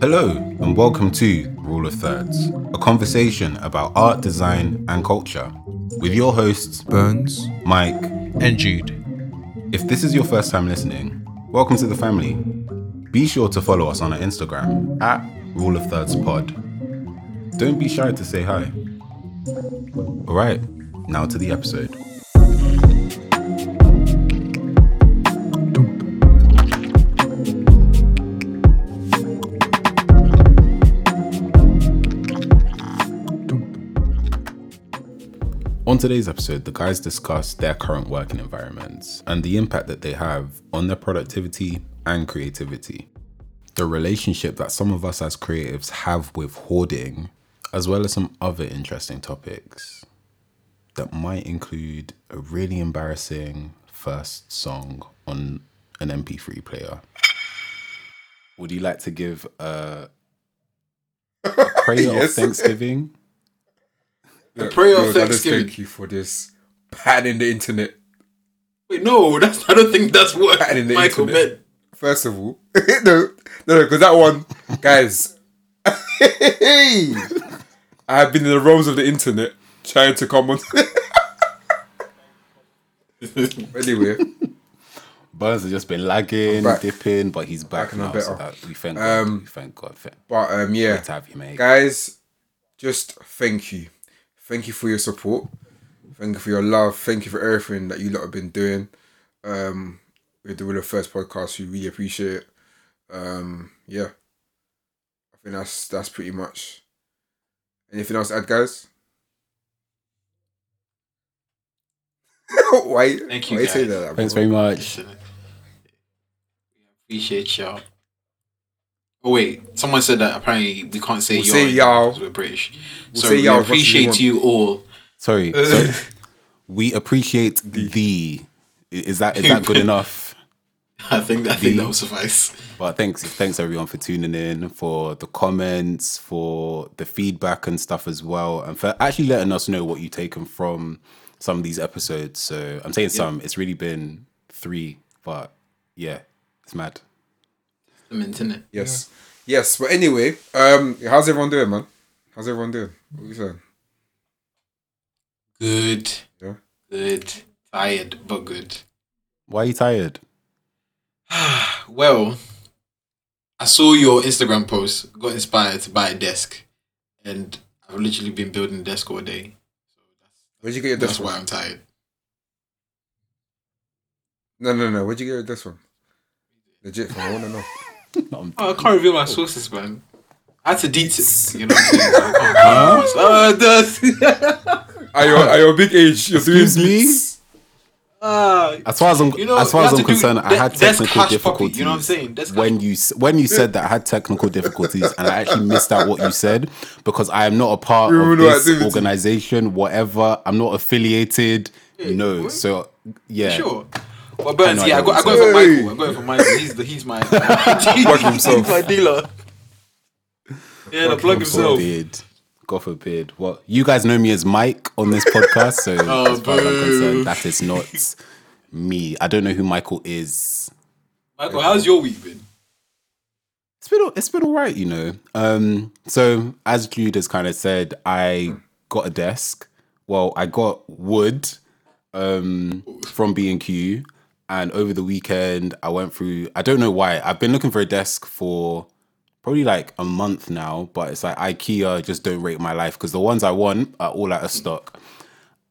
Hello and welcome to Rule of Thirds, a conversation about art, design and culture with your hosts Burns, Mike and Jude. If this is your first time listening, welcome to the family. Be sure to follow us on our Instagram at Rule of Thirds Pod. Don't be shy to say hi. Alright, now to the episode. On today's episode, the guys discuss their current working environments and the impact that they have on their productivity and creativity. The relationship that some of us as creatives have with hoarding, as well as some other interesting topics that might include a really embarrassing first song on an MP3 player. Would you like to give a prayer yes. of Thanksgiving? The prayer of Thanksgiving. Thank you for this patting the internet. Wait, no, I don't think that's what Michael meant. First of all, no, because that one, guys. Hey, I have been in the realms of the internet trying to come on. Anyway, Burns has just been lagging, dipping, but he's back now. So that we thank God. But yeah, great to have you, mate. Guys, just thank you. Thank you for your support. Thank you for your love. Thank you for everything that you lot have been doing. With the Rule of Thirds podcast, we really appreciate it. Yeah. I think that's pretty much. Anything else to add, guys? Why? Thank you, guys. Say that, thanks very much. Appreciate y'all. Oh wait, someone said that apparently we can't say y'all because we're British. So we appreciate you all. Sorry. We appreciate the. Is that good enough? I think that will suffice. But thanks everyone for tuning in, for the comments, for the feedback and stuff as well, and for actually letting us know what you've taken from some of these episodes. So I'm saying some. It's really been 3, but yeah, it's mad. Internet. Yes. Yeah. Yes. But anyway, how's everyone doing, man? How's everyone doing? What are you saying? Good. Yeah. Good. Tired, but good. Why are you tired? Well, I saw your Instagram post, got inspired to buy a desk, and I've literally been building a desk all day. Where'd you get your desk from? That's why I'm tired. No. Where'd you get your desk from? Legit, I want to know. I can't reveal my sources, man. I had to detox, you know what I'm saying? At your big age, you're excuse me? As far as I'm concerned, I had technical difficulties. You know what I'm saying? When you said that I had technical difficulties and I actually missed out what you said because I am not a part of this organization, whatever. I'm not affiliated. Yeah, no. What? So, yeah. Sure. Well, Burns, I got it from Michael. He's my dealer. Yeah, the plug himself. God forbid. Well, you guys know me as Mike on this podcast, so as far as I'm concerned, that is not me. I don't know who Michael is. Michael, how's your week been? It's been all right, you know. So, as Jude has kind of said, I got a desk. Well, I got wood from B&Q. And over the weekend, I went through, I don't know why, I've been looking for a desk for probably like a month now, but it's like IKEA just don't rate my life because the ones I want are all out of stock.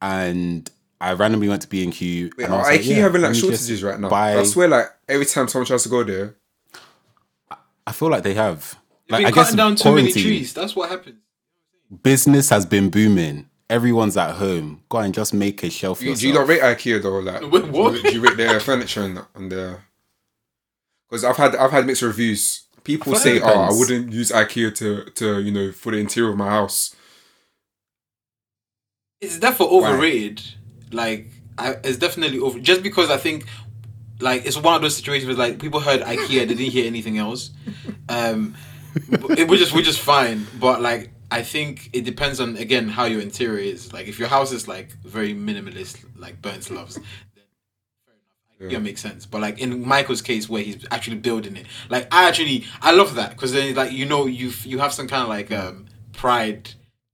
And I randomly went to B&Q. Wait, are IKEA having like shortages right now? I swear like every time someone tries to go there. I feel like they have. They've been cutting down too many trees, that's what happened. Business has been booming. Everyone's at home. Go and just make a shelf yourself. Do you not rate IKEA though? Like, wait, what? Do you rate their furniture and their? Because I've had mixed reviews. People say, I wouldn't use IKEA to you know for the interior of my house. It's definitely overrated. Like, it's definitely over. Just because I think, like, it's one of those situations where like people heard IKEA, they didn't hear anything else. We're just fine, but like. I think it depends on, again, how your interior is. Like, if your house is, like, very minimalist, like Burns loves, then fair enough. Yeah, it makes sense. But like in Michael's case, where he's actually building it, like I love that, because then like you have some kind of like pride.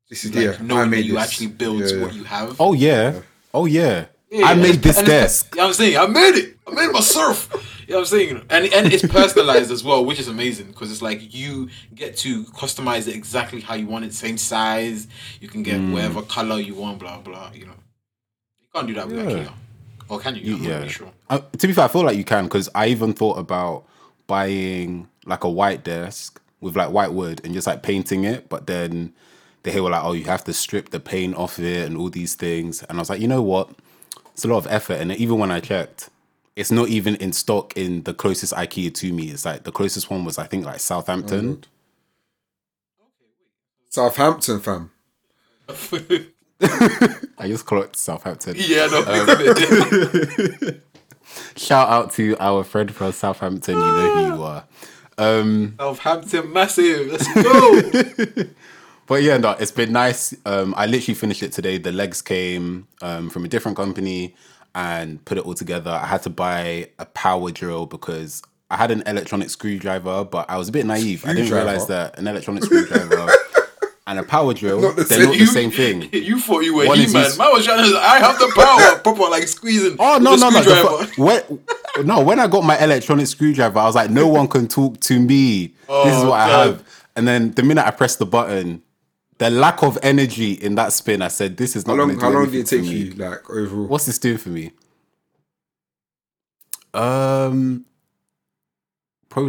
This is like knowing that you actually build what you have. Oh yeah. I made this desk. You know what I'm saying? I made it. I made it myself. You know what I'm saying? And it's personalized as well, which is amazing, because it's like you get to customize it exactly how you want it, same size. You can get whatever color you want, blah blah. You know, you can't do that with IKEA. Or can you? I'm not really sure. To be fair, I feel like you can, because I even thought about buying like a white desk with like white wood and just like painting it. But then they were like, oh, you have to strip the paint off it and all these things. And I was like, you know what? It's a lot of effort. And even when I checked, it's not even in stock in the closest IKEA to me. It's like the closest one was, I think, like Southampton. Southampton, fam. I just clocked Southampton. Yeah, no. Shout out to our friend from Southampton. You know who you are. Southampton, massive. Let's go. But yeah, no, it's been nice. I literally finished it today. The legs came from a different company and put it all together. I had to buy a power drill because I had an electronic screwdriver, but I was a bit naive. I didn't realize that an electronic screwdriver and a power drill, they're not the same thing. You thought you were He-Man. Mine was trying to, I have the power, proper like squeezing. Oh, no. When I got my electronic screwdriver, I was like, no one can talk to me. Oh, this is what I have. And then the minute I pressed the button, the lack of energy in that spin, I said, this is not going to do anything. How long did it take you, like, overall? What's this doing for me? Probably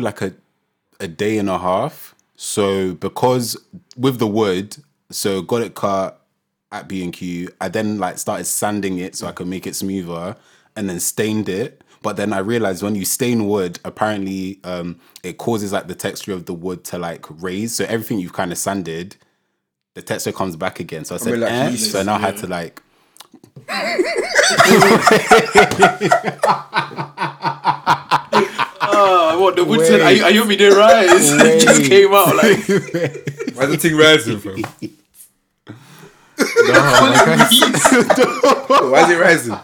like a day and a half. So because with the wood, so got it cut at B&Q. I then like started sanding it so I could make it smoother, and then stained it. But then I realized when you stain wood, apparently it causes like the texture of the wood to like raise. So everything you've kind of sanded, the texture comes back again. So I said, so now I had to like... What the wood said, are you me there, rise? It just came out like. Why the thing rising, bro? No. Why is it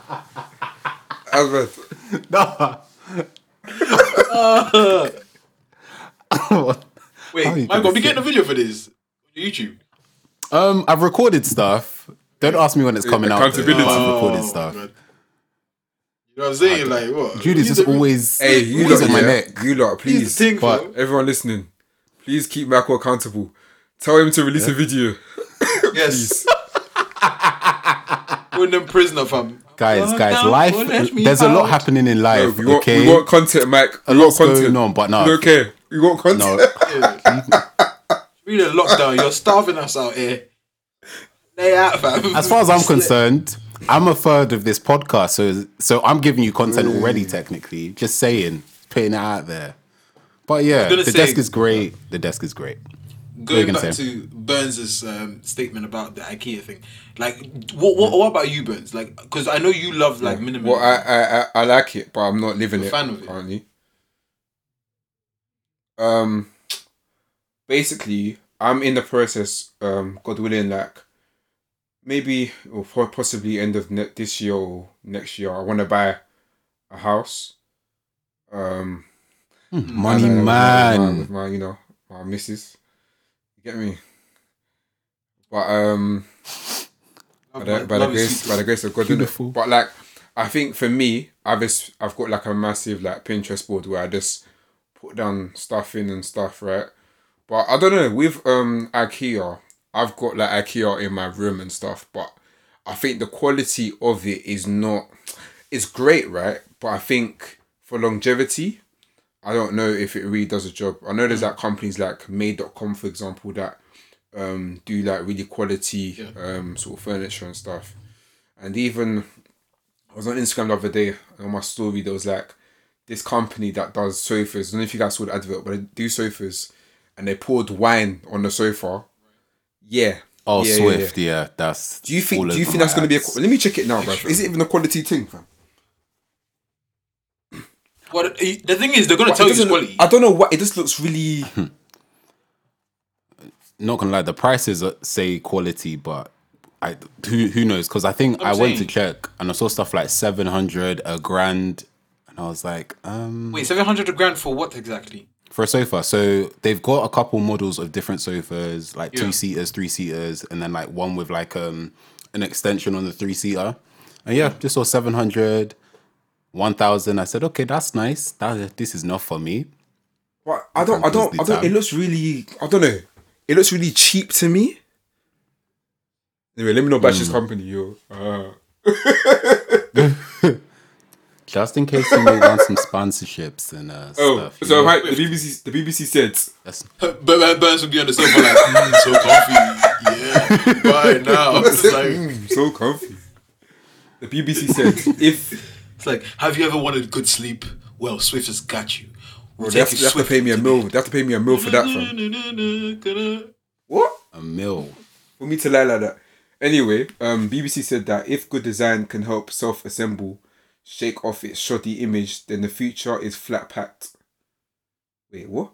rising? Wait, Michael, we getting a video for this? YouTube. I've recorded stuff. Don't ask me when it's coming out. Accountability. I've recorded stuff. God. You know what I'm saying? Like, what? Judy's is always, always on my neck. You lot, please. But everyone listening, please keep Michael accountable. Tell him to release a video. Yes. We're in the prisoner, fam. Guys, life. There's a lot happening in life. No, we want content, Mike. A lot's going on, but no. You don't care. We want content. No. We're in a lockdown. You're starving us out here. Lay out, fam. As far as I'm concerned, I'm a third of this podcast, so I'm giving you content already, technically. Just saying, putting it out there. But yeah, desk is great. The desk is great. Going back to Burns' statement about the IKEA thing, like, what about you, Burns? Like, because I know you love like minimalism. Well, I like it, but I'm not living it. Fan of it, apparently. Basically, I'm in the process. God willing, like. Maybe or possibly end of this year or next year, I want to buy a house. Money man, with my my missus. You get me? But by the grace of God, beautiful. But like, I think for me, I've got like a massive like Pinterest board where I just put down stuff in and stuff, right? But I don't know with IKEA. I've got like IKEA in my room and stuff, but I think the quality of it is not, it's great, right? But I think for longevity, I don't know if it really does a job. I know there's like companies like Made.com, for example, that do like really quality sort of furniture and stuff. And even, I was on Instagram the other day, on my story, there was like this company that does sofas. I don't know if you guys saw the advert, but they do sofas and they poured wine on the sofa. Yeah. Oh, yeah, Swift. Yeah, that's. Do you think that's going to be a? Let me check it now, bro. Is it even a quality thing, fam? Well, the thing is, they're going to tell you it's quality. I don't know what it just looks really. Not gonna lie, the prices say quality, but who knows? Because I think I went to check and I saw stuff like 700, a grand, And I was like, wait, 700 grand for what exactly? For a sofa. So they've got a couple models of different sofas, like two-seaters, three-seaters, and then like one with like an extension on the three-seater. And yeah, just saw 700, 1,000. I said, okay, that's nice. This is not for me. Well, I don't. It looks really, I don't know. It looks really cheap to me. Anyway, let me not bash this company, yo. Just in case you may want some sponsorships and stuff. So right, the BBC said, but Burns would be on the sofa like, so comfy. Yeah, buy now. It's like, so comfy. The BBC said, it's like, have you ever wanted good sleep? Well, Swift has got you. Bro, they have to pay me a mil. They have to pay me a mil for that, fam. What? A mil. For me to lie like that. Anyway, BBC said that if good design can help self-assemble, shake off its shoddy image, then the future is flat packed. Wait, what?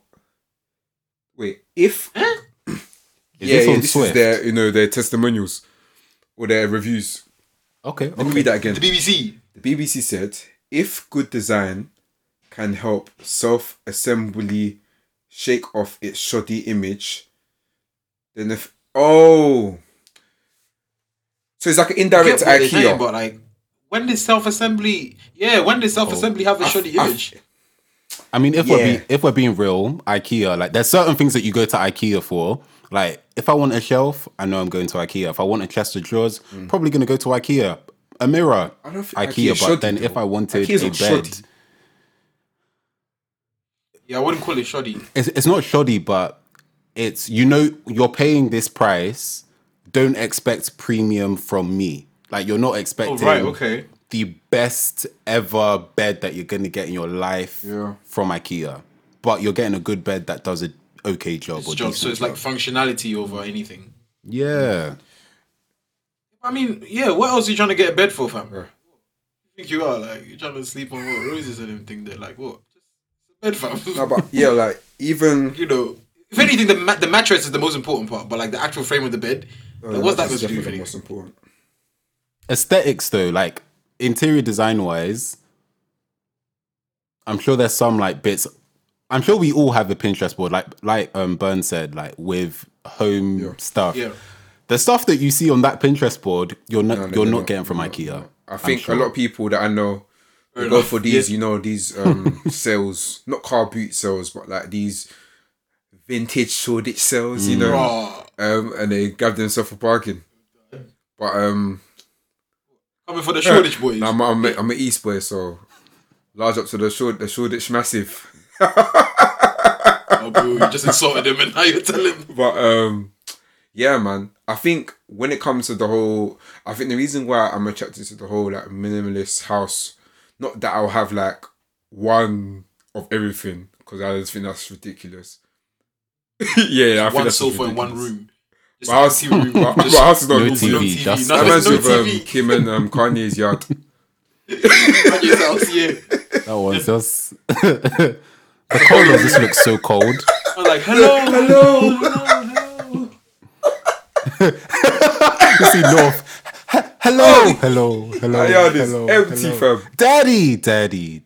Wait, if... Huh? Is this their, their testimonials or their reviews. Okay. Let me read that again. The BBC. The BBC said, if good design can help self-assembly shake off its shoddy image, then if... Oh! So it's like an indirect to IKEA. Saying, but like, when does self-assembly have a shoddy image? I mean, if we're being real, IKEA, like there's certain things that you go to IKEA for. Like if I want a shelf, I know I'm going to IKEA. If I want a chest of drawers, probably going to go to IKEA. A mirror, I don't think IKEA. But then if I wanted IKEA's a bed, shoddy. Yeah, I wouldn't call it shoddy. It's not shoddy, but it's you're paying this price. Don't expect premium from me. Like you're not expecting the best ever bed that you're gonna get in your life from IKEA, but you're getting a good bed that does an okay job. So it's like functionality over anything. Yeah. I mean, yeah. What else are you trying to get a bed for, fam? Yeah. I think you are like you're trying to sleep on what roses and everything. They're like what? Bed, fam. No, but yeah, like even if anything, the mattress is the most important part, but like the actual frame of the bed. What's that going to do for you? Aesthetics, though, like interior design wise, I'm sure there's some like bits. I'm sure we all have a Pinterest board, like Burns said, like with home stuff. Yeah. The stuff that you see on that Pinterest board, you're not getting from IKEA. I think a lot of people that I know go for these, these sales, not car boot sales, but like these vintage Shoreditch sales, and they grabbed themselves a bargain. But coming for the Shoreditch boys. Nah, I'm an East boy, so large up to the Shoreditch massive. Oh, bro, you just insulted him, and now you're telling him. But yeah, man. I think when it comes to the whole, I think the reason why I'm attracted to the whole like minimalist house, not that I'll have like one of everything, because I just think that's ridiculous. Yeah, I think that's ridiculous. One sofa in one room. My house, is not normal. TV. That's no with Kim and Kanye's yard. Kanye's house, that was just... The corner just looks so cold. I'm like, hello. You see North. Hello. That yard is empty, fam. Daddy.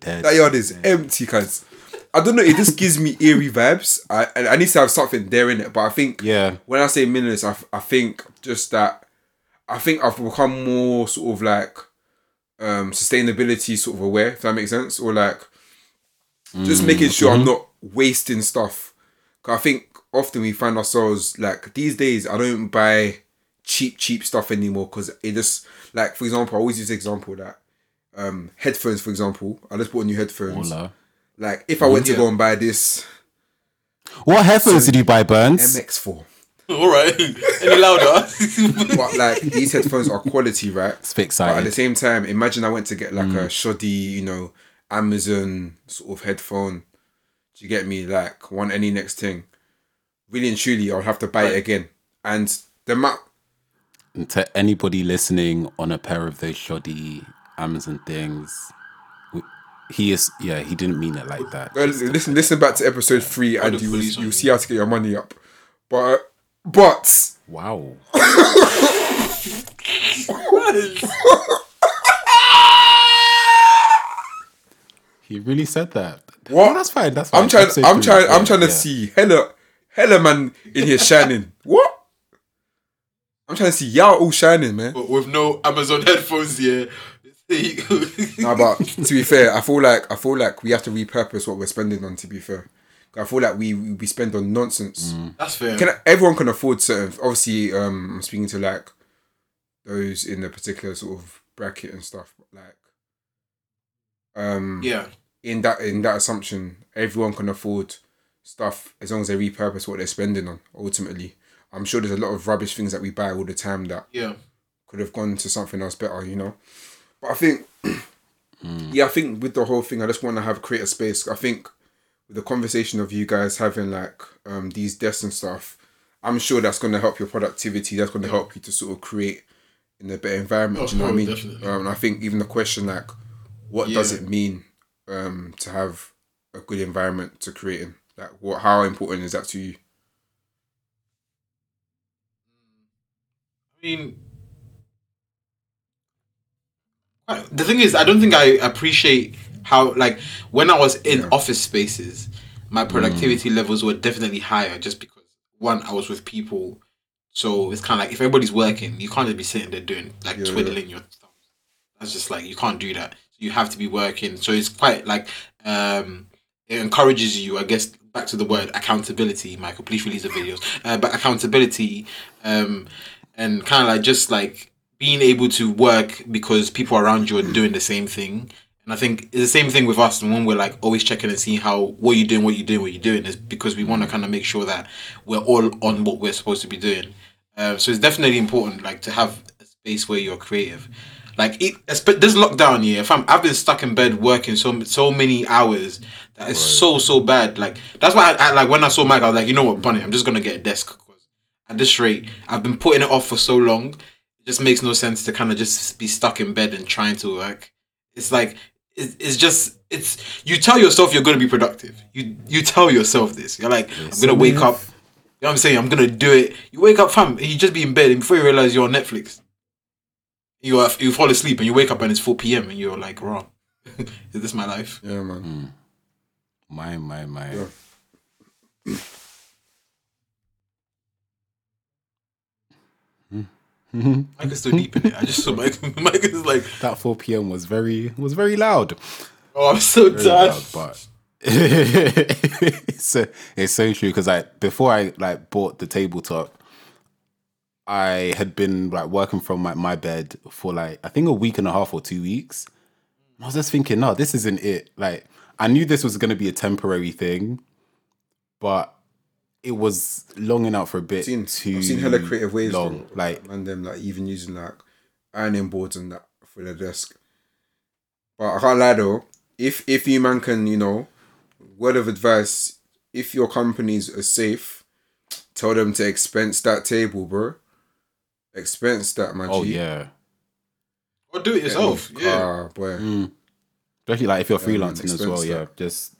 That yard is empty, cuz. I don't know, it just gives me eerie vibes. I need to have something there in it, but I think when I say minimalist, I think just that I think I've become more sort of like sustainability sort of aware, if that makes sense, or like just making sure I'm not wasting stuff. Cause I think often we find ourselves like these days I don't buy cheap stuff anymore because it just like, for example, I always use the example that headphones, for example, I just bought new headphones. Hola. Like, if I went to go and buy this... What headphones did you buy, Burns? MX4. All right. Any louder? But, like, these headphones are quality, right? It's fixed. But at the same time, imagine I went to get, like, a shoddy, Amazon sort of headphone. Do you get me? Like, want any next thing. Really and truly, I'll have to buy it again. And the map... And to anybody listening on a pair of those shoddy Amazon things... He is, he didn't mean it like that. Listen back to episode 3 and you'll see how to get your money up. But. Wow. He really said that. What? No, that's fine. That's fine. I'm trying to see hella man in here shining. What? I'm trying to see y'all all shining, man. But with no Amazon headphones here. Nah, but to be fair, I feel like we have to repurpose what we're spending on. To be fair, I feel like we spend on nonsense. That's fair. Everyone can afford certain. Obviously, I'm speaking to like those in the particular sort of bracket and stuff. But like, in that assumption, everyone can afford stuff as long as they repurpose what they're spending on. Ultimately, I'm sure there's a lot of rubbish things that we buy all the time that could have gone to something else better. You know. But I think, I think with the whole thing, I just want to create a space. I think with the conversation of you guys having like these desks and stuff, I'm sure that's going to help your productivity. That's going to help you to sort of create in a better environment. You know what I mean? Definitely. I think even the question like, what does it mean to have a good environment to create in? Like, how important is that to you? I mean, the thing is, I don't think I appreciate how, like, when I was in office spaces, my productivity levels were definitely higher just because, one, I was with people. So it's kind of like, if everybody's working, you can't just be sitting there doing, like, twiddling your thumbs. That's just like, you can't do that. You have to be working. So it's quite like, it encourages you, I guess, back to the word accountability. Michael, please release the videos. But accountability and kind of like just like, being able to work because people around you are doing the same thing. And I think it's the same thing with us. And when we're like always checking and seeing how, what you're doing is because we want to kind of make sure that we're all on what we're supposed to be doing. So it's definitely important, like, to have a space where you're creative. Like, this lockdown year, fam, I've been stuck in bed working so many hours. That is so bad. Like, that's why I like, when I saw Mike, I was like, you know what, Bunny, I'm just going to get a desk. Because at this rate, I've been putting it off for so long. Just makes no sense to kind of just be stuck in bed and trying to work. It's like you tell yourself you're going to be productive. You tell yourself this. You're like, I'm going to wake up. You know what I'm saying? I'm going to do it. You wake up, fam. You just be in bed, and before you realize you're on Netflix, you fall asleep, and you wake up, and it's 4 p.m. and you're like, raw. Is this my life? Yeah, man. My. Yeah. Mike is so deep in it. I just saw Mike is like that. 4 p.m. was very loud. Oh, I'm so tired. Loud, but it's so true because like before I like bought the tabletop, I had been like working from like my bed for like I think a week and a half or 2 weeks. I was just thinking, no, this isn't it. Like I knew this was going to be a temporary thing, but it was long enough for a bit. I've seen hella creative ways long, though, like and them like even using like ironing boards and that for the desk. But I can't lie though, if you man can, you know, word of advice, if your companies are safe, tell them to expense that table, bro. Expense that, man. Oh yeah. Or do it yourself. Yeah. Boy. Especially like if you're freelancing as well, yeah. Just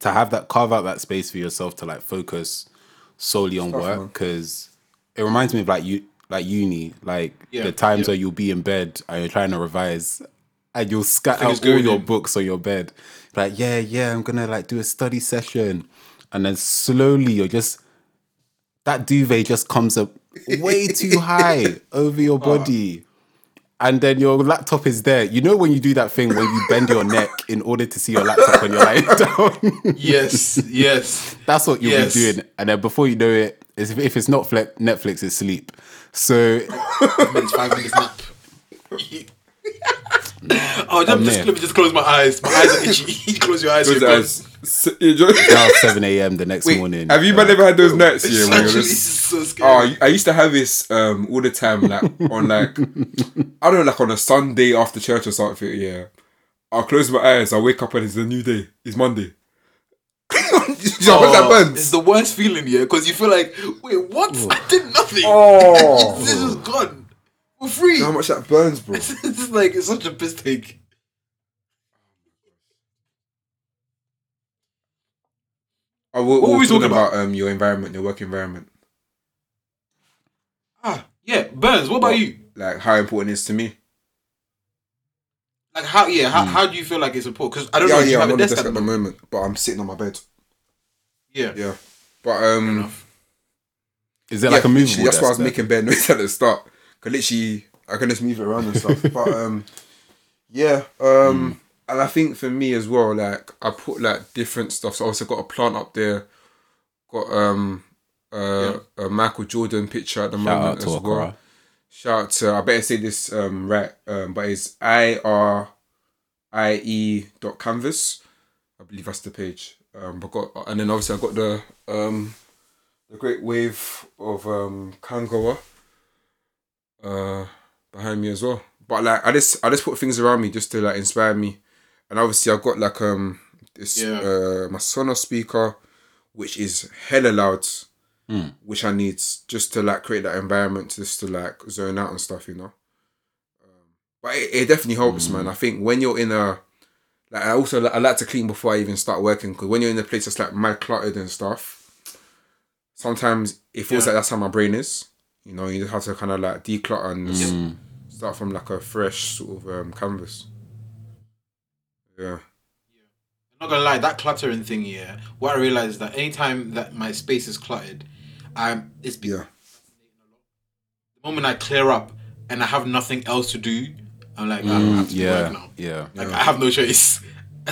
to have that, carve out that space for yourself to like focus solely on work, because it reminds me of like uni, like the times where you'll be in bed and you're trying to revise and you'll scatter out all your books on your bed, like I'm gonna like do a study session, and then slowly you're just that duvet just comes up way too high over your body. And then your laptop is there. You know when you do that thing where you bend your neck in order to see your laptop when you're lying down? Yes. That's what you'll be doing. And then before you know it, if it's not Netflix, it's sleep. So... 5 minutes nap. Oh, let me just close my eyes. My eyes are itchy. Close your eyes. Now 7 a.m. the next morning. Have you ever had those nights? Yeah, it's so scary. I used to have this all the time, like on like I don't know, like on a Sunday after church or something. Yeah, I'll close my eyes. I wake up and it's a new day. It's Monday. It's the worst feeling, because you feel like, wait, what? Ooh. I did nothing. Oh, this is gone. We're free. How much that burns, bro. It's like it's such a piss take. Oh, what were we talking about? Your environment, your work environment. Burns, what about you? Like, how important it is to me? Like how? Yeah. How do you feel like it's important? Because I don't know. If you have I'm a desk at the moment, but I'm sitting on my bed. Yeah. Yeah. But is there like a movable desk? That's why I was making bare noise at the start. Cause literally, I can just move it around and stuff. But and I think for me as well, like I put like different stuff. So I also got a plant up there. Got a Michael Jordan picture at the moment as well. Shout out to, I better say this right, but it's IRIE.canvas. I believe that's the page. And then obviously I got the great wave of Kangawa behind me as well. But like I just put things around me just to like inspire me. And obviously I've got like my Sonos speaker, which is hella loud, which I need just to like create that environment, just to like zone out and stuff, you know. But it definitely helps, man. I think when you're in a, like, I like to clean before I even start working, because when you're in a place that's like mad cluttered and stuff, sometimes it feels like that's how my brain is, you know. You just have to kind of like declutter and start from like a fresh sort of canvas. Yeah. Not gonna lie, that cluttering thing, what I realized is that anytime that my space is cluttered, the moment I clear up and I have nothing else to do, I'm like, I have to do work now. I have no choice.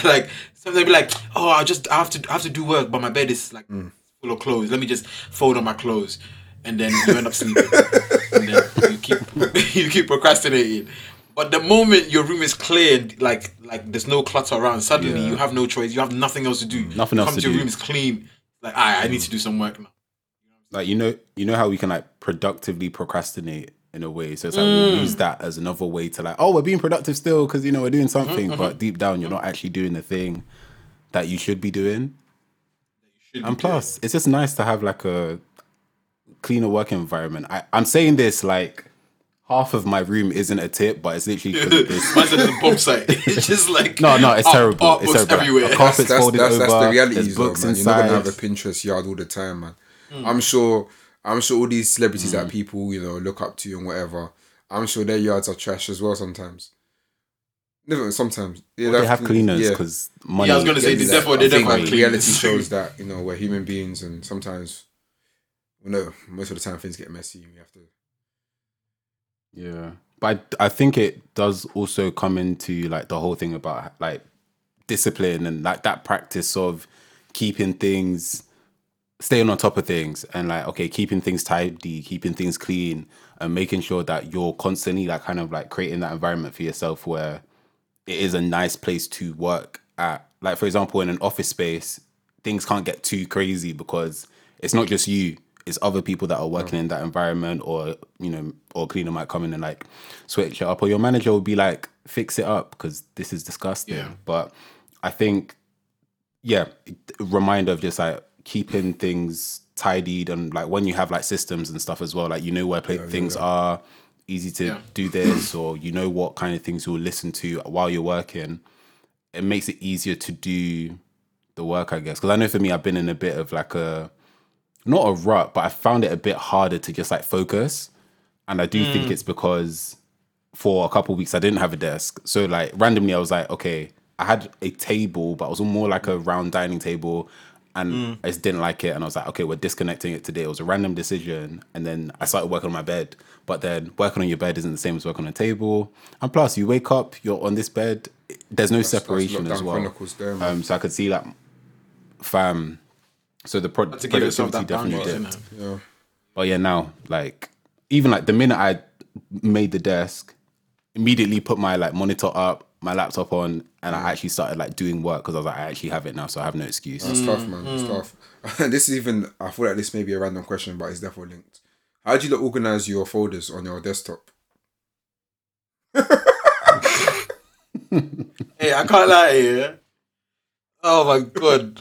Like sometimes I'll be like, I have to do work, but my bed is like full of clothes. Let me just fold on my clothes, and then you end up sleeping, and then you keep procrastinating. But the moment your room is cleared, like there's no clutter around, suddenly you have no choice. You have nothing else to do. Your room is clean. Like, I need to do some work now. Like, you know how we can like productively procrastinate in a way. So it's like we'll use that as another way to like, we're being productive still because, you know, we're doing something. But deep down, you're not actually doing the thing that you should be doing. Plus, it's just nice to have like a cleaner work environment. I'm saying this like, half of my room isn't a tip, but it's literally this. Mine's at the bomb site. It's just like no, it's terrible. It's terrible. Everywhere. The carpet's folded over. That's the reality. There's books inside. You're not gonna have a Pinterest yard all the time, man. I'm sure all these celebrities that people look up to and whatever, I'm sure their yards are trash as well sometimes. They have cleaners because money. Yeah, I was gonna say they definitely have cleaners. Reality shows that we're human beings, and sometimes, most of the time things get messy, and we have to. Yeah, but I think it does also come into like the whole thing about like discipline and like that practice of keeping things, staying on top of things, and like keeping things tidy, keeping things clean, and making sure that you're constantly like kind of like creating that environment for yourself where it is a nice place to work at. Like, for example, in an office space, things can't get too crazy because it's not just you. It's other people that are working in that environment, or or cleaner might come in and like switch it up, or your manager will be like, fix it up because this is disgusting. Yeah. But I think, reminder of just like keeping things tidied, and like when you have like systems and stuff as well, like where things are easy to do this, or what kind of things you'll listen to while you're working. It makes it easier to do the work, I guess. Because I know for me, I've been in a bit of like a, not a rut, but I found it a bit harder to just like focus. And I do think it's because for a couple of weeks I didn't have a desk. So like randomly I was like, I had a table, but it was more like a round dining table, and I just didn't like it. And I was like, we're disconnecting it today. It was a random decision. And then I started working on my bed, but then working on your bed isn't the same as working on a table. And plus you wake up, you're on this bed. There's no separation as well. There, so I could see that, so the productivity definitely dipped. Yeah. But now, like, even like the minute I made the desk, immediately put my like monitor up, my laptop on, and I actually started like doing work because I was like, I actually have it now, so I have no excuse. That's tough, man. It's tough. This is even, I feel like this may be a random question, but it's definitely linked. How do you organize your folders on your desktop? Hey, I can't lie here. Oh my God.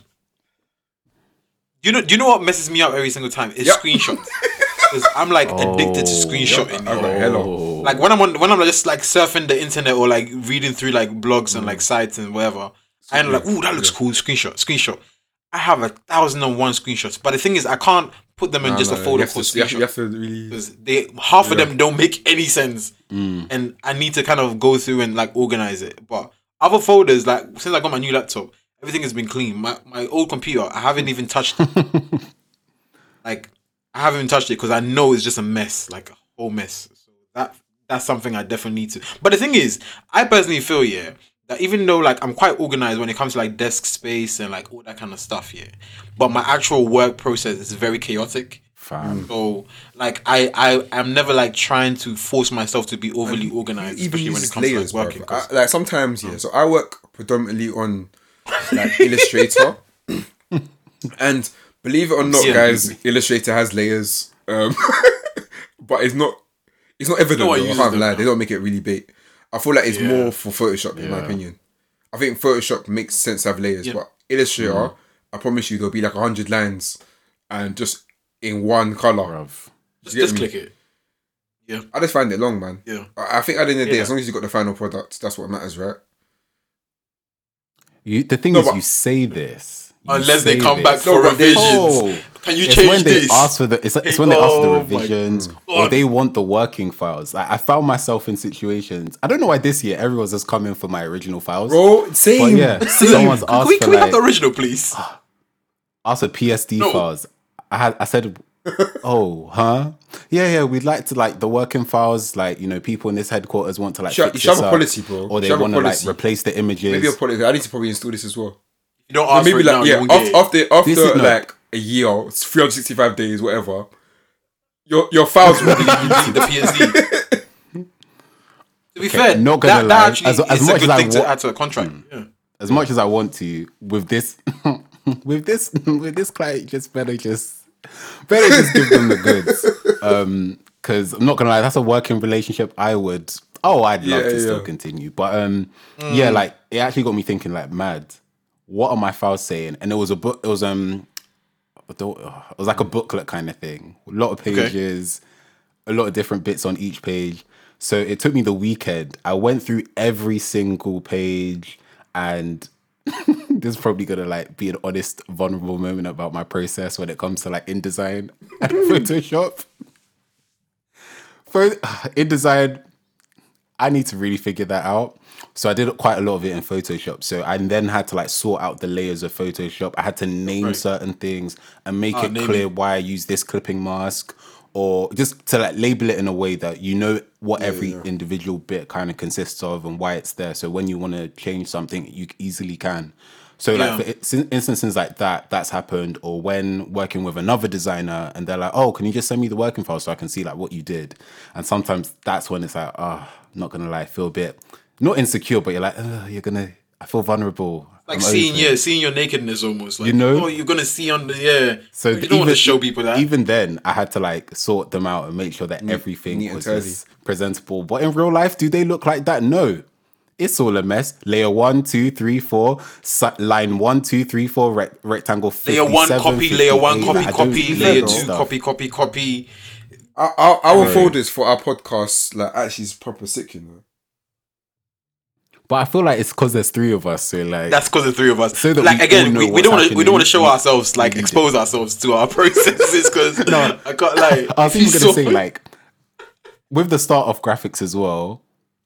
Do you know what messes me up every single time? It's screenshots. Because I'm like addicted to screenshotting. Like when I'm just like surfing the internet or like reading through like blogs and like sites and whatever, and like, ooh, that looks cool. Screenshot. I have 1,001 screenshots. But the thing is, I can't put them in a folder called screenshot. You have to really... Half of them don't make any sense. Mm. And I need to kind of go through and like organize it. But other folders, like since I got my new laptop, everything has been clean. My old computer, I haven't even touched it. Like, I haven't even touched it because I know it's just a mess. Like, a whole mess. So that's something I definitely need to... But the thing is, I personally feel, yeah, that even though, like, I'm quite organized when it comes to, like, desk space and, like, all that kind of stuff, yeah, but my actual work process is very chaotic. Fam. So, like, I'm never, like, trying to force myself to be overly organized, especially when it comes layers, to, like, working. Like, sometimes, yeah, so I work predominantly on, like, Illustrator. And believe it or not, guys, Illustrator has layers. But it's not evident. I can't lie. They don't make it really big. I feel like it's more for Photoshop, in my opinion. I think Photoshop makes sense to have layers, but Illustrator, I promise you, there'll be like 100 lines and just in one colour. Just click it. Yeah. I just find it long, man. Yeah. I think at the end of the day, as long as you've got the final product, that's what matters, right? You say this. Unless they come back for revisions. Can you change when this? When they ask for the revisions or they want the working files. Like, I found myself in situations. I don't know why this year everyone's just coming for my original files. Bro, same. But yeah, someone's asked can we have the original, please? Asked for PSD files. I said, yeah, we'd like to, like, the working files, like, you know, people in this headquarters want to, like, fix this up, policy, bro. Or they want to, like, replace the images. Maybe a policy. I need to probably install this as well. You don't ask maybe for it like now, after like a year, 365 days, whatever. Your files will be the PSD. To be fair, not gonna lie. Actually, as much as I want to add to a contract, as much as I want to, with this client, better just give them the goods. Because I'm not gonna lie, that's a working relationship. I'd love to still continue, but like it actually got me thinking, like, mad. What are my files saying? And it was a book. It was like a booklet kind of thing. A lot of pages, a lot of different bits on each page. So it took me the weekend. I went through every single page, and this is probably gonna like be an honest, vulnerable moment about my process when it comes to like InDesign and Photoshop. For InDesign, I need to really figure that out. So I did quite a lot of it in Photoshop. So I then had to like sort out the layers of Photoshop. I had to name certain things and make it clear why I use this clipping mask, or just to like label it in a way that you know what every individual bit kind of consists of and why it's there. So when you want to change something, you easily can. So like for instances like that, that's happened. Or when working with another designer and they're like, oh, can you just send me the working file so I can see like what you did? And sometimes that's when it's like, I'm not going to lie, I feel a bit... Not insecure, but you're like, I feel vulnerable. Like seeing your nakedness almost. Like, you know? Oh, you're going to see on the, So you don't want to show people that. Even then, I had to like sort them out and make sure that everything was just presentable. But in real life, do they look like that? No. It's all a mess. Layer 1, 2, 3, 4, line 1, 2, 3, 4, rectangle 57. Layer 1, copy, layer 1, copy, layer 2, copy. Our folders for our podcast, like, actually is proper sick, you know. But I feel like it's because there's three of us, so like that's because the three of us. So that like we don't want to show ourselves, like expose ourselves to our processes. Because I can't like. I was even gonna say like with the start of graphics as well.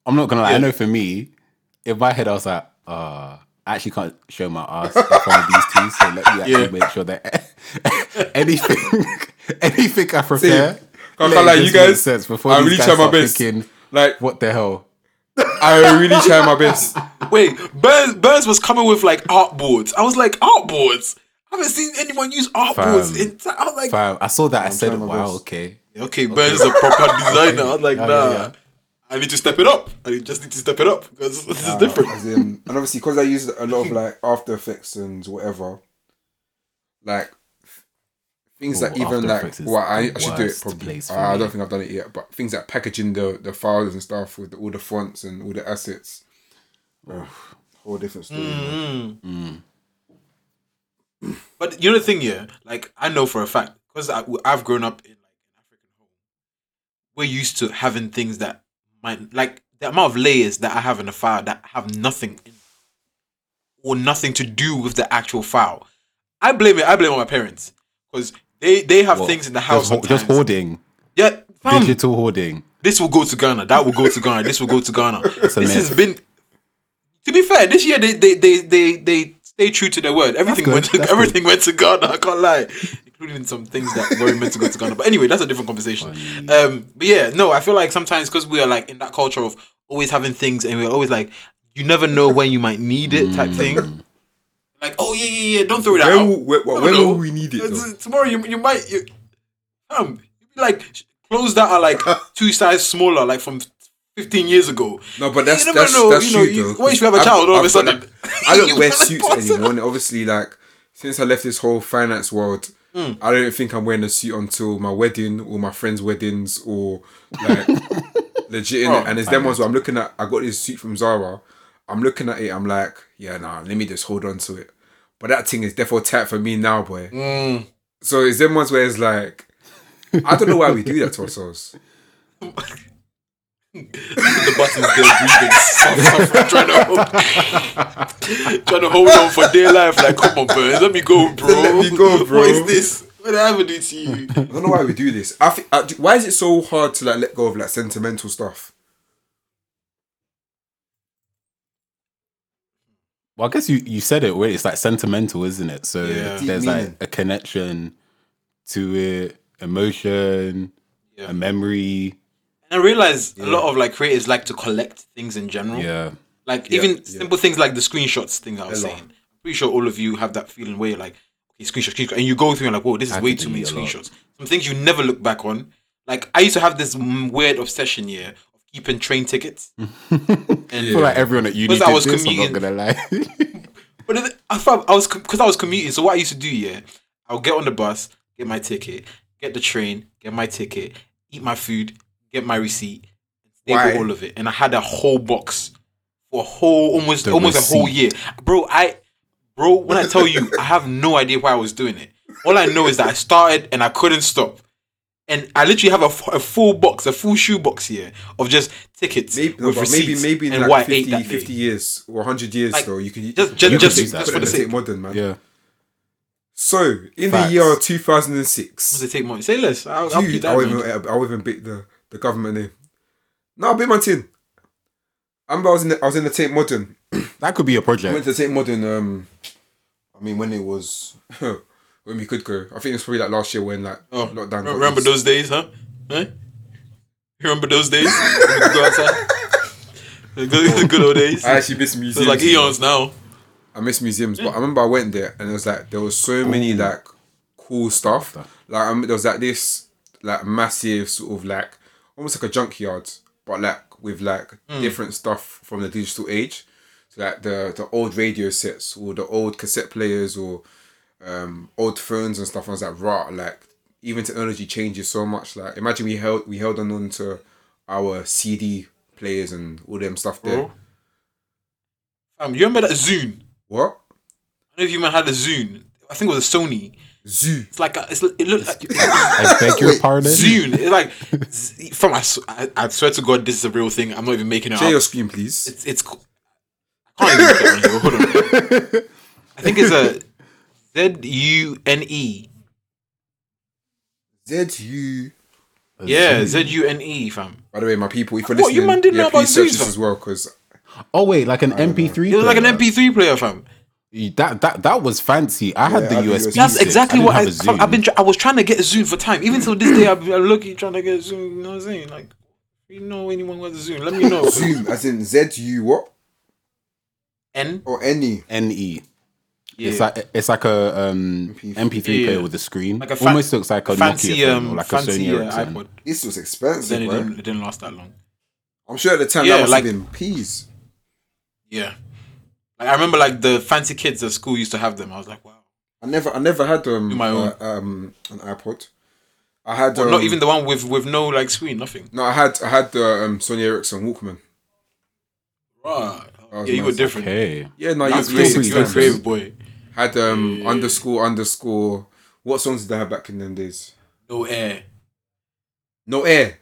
I'm not gonna lie. Yeah. I know for me, in my head I was like, I actually can't show my ass in front of these two. So let me actually make sure that anything I prepare. I can't lie, you guys. I really try my best. Thinking, like, what the hell. I really try my best. Wait, Burns was coming with like artboards. I was like, artboards? I haven't seen anyone use artboards. I was like, fam. I saw that. I said, wow, okay. Okay, Burns is a proper designer. I was like, nah. I need to step it up. I just need to step it up because this is different. And obviously, because I use a lot of like After Effects and whatever, like things that even like, well, I should do it probably. I don't think I've done it yet, but things like packaging the files and stuff with all the fonts and all the assets. Oh, whole different story. But you know the thing, like I know for a fact because I've grown up in like an African home. We're used to having things that. Like the amount of layers that I have in a file that have nothing in or nothing to do with the actual file. I blame it on my parents because They have things in the house. Just hoarding. Yeah, fam. Digital hoarding. This will go to Ghana. That will go to Ghana. This will go to Ghana. This has been. To be fair, this year they stay true to their word. Everything went to Ghana. I can't lie, including some things that weren't meant to go to Ghana. But anyway, that's a different conversation. Funny. But yeah, no, I feel like sometimes because we are like in that culture of always having things, and we're always like, you never know when you might need it type thing. Like, oh yeah, don't throw it out. When will we need it? Tomorrow you might you'd be like clothes that are like two sizes smaller, like from 15 years ago. No, but that's you know, true though. What if you have a child all of a sudden? I don't wear suits anymore, and obviously like since I left this whole finance world, I don't think I'm wearing a suit until my wedding or my friends' weddings or like legit. Oh, and it's them ones where I'm looking at. I got this suit from Zara. I'm looking at it. I'm like, yeah, nah. Let me just hold on to it. But that thing is therefore tight for me now, boy. So it's them ones where it's like, I don't know why we do that to ourselves. The buttons they're trying to hold on for dear life. Like, come on, Burns, let me go, bro. What is this? What happened to you? I don't know why we do this. Why is it so hard to like let go of like sentimental stuff? Well, I guess you said it. It's like sentimental, isn't it? So yeah. There's like a connection to it, emotion, a memory. I realize a lot of like creators like to collect things in general. Yeah. Like even simple things like the screenshots thing I was saying. I'm pretty sure all of you have that feeling where you're like, okay, screenshot, and you go through and like, whoa, this is way too many screenshots. Some things you never look back on. Like I used to have this weird obsession of keeping train tickets. And I feel like everyone at uni did this, I'm not gonna lie. But I was commuting, so what I used to do, I'll get on the bus, get my ticket, get the train, get my ticket, eat my food, get my receipt, staple all of it, and I had a whole box for a whole almost a whole year, bro. When I tell you, I have no idea why I was doing it. All I know is that I started and I couldn't stop, and I literally have a full box, a full shoe box here of just tickets with receipts. Maybe in like 50 years or 100 years, like, though, you can just for the sake modern man. Yeah. So in the year 2006, was it Tate Modern? Say less. I'll keep that. I'll even pick the government name. No, big man tin. I remember I was in the Tate Modern. That could be a project. I went to Tate Modern. When it was when we could go. I think it was probably like last year when like lockdown. Remember those days, huh? Eh? You remember those days? When we could go outside. The good old days. I actually miss museums. It's like eons now. I miss museums, but I remember I went there and it was like there was so many like cool stuff. Like there was like this like massive sort of like, almost like a junkyard, but like with like different stuff from the digital age. So like the old radio sets or the old cassette players or old phones and stuff. I was like, rah, like even technology changes so much. Like imagine we held on to our CD players and all them stuff there. You remember that Zune? What? I don't know if you might had a Zune. I think it was a Sony. Zune. It's like it looks like. I beg your pardon. Zune. It's like from I swear to God, this is a real thing. I'm not even making it up. Share your screen, please. It's. I can't even look at it. Hold on. I think it's a ZUNE. ZU. Yeah, ZUNE, fam. By the way, my people, if you're listening, you man didn't know about Zune as well, because. Oh wait, like an MP3. It was like an MP3 player, fam. That was fancy. I had the USB. That's exactly what I was trying to get a Zune for time. Even till this day, I'm looking trying to get a Zune. You know what I'm saying? Like, you know anyone with a Zune? Let me know. Zune, as in ZU what? N or NE? NE. Yeah. It's like a MP3 player with a screen. Like almost looks like a fancy Nokia phone, or like fancy, a Sony iPod. This was expensive. Then it didn't last that long. I'm sure at the time that was like in peas. Yeah. I remember like the fancy kids at school used to have them. I was like, wow. I never had an iPod. I had not even the one with no like screen, nothing. No, I had the Sony Ericsson Walkman. Right. You were different. Okay. Yeah, no, you were creative boy. Had __. What songs did I have back in them days? No air.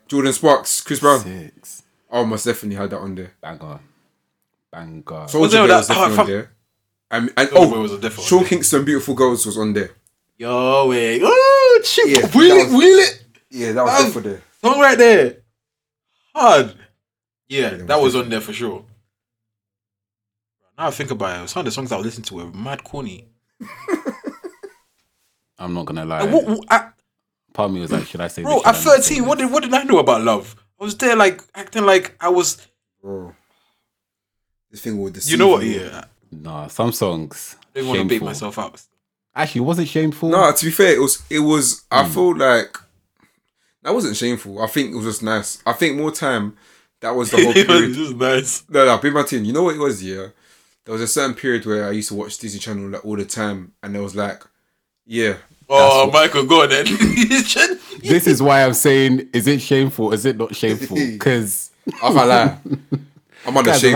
Jordan Sparks, Chris Brown. Six. Oh, most definitely had that on there. Banger. Soldier Boy was definitely on there. And Sean Kingston, Beautiful Girls was on there. Yo, wait. Oh, that shit. Yeah, wheel it. Yeah, that was good for there. Song right there. Hard. Yeah, that was on there for sure. Now I think about it, some of the songs I listened to were mad corny. I'm not gonna lie. Part of me was like, should I say this? Bro, at 13, what did I know about love? I was there like acting like I was. Bro, this thing will deceive. You know what? Yeah. Nah, some songs. I didn't want to beat myself up. Actually, was it shameful? No, to be fair, it was. I feel like that wasn't shameful. I think it was just nice. I think more time. That was the whole period. It was just nice. No, be my team. You know what it was? Yeah, there was a certain period where I used to watch Disney Channel like all the time, and there was like, yeah. Oh, Michael, go on then. This is why I'm saying, is it shameful? Is it not shameful? Because I'm unashamed. If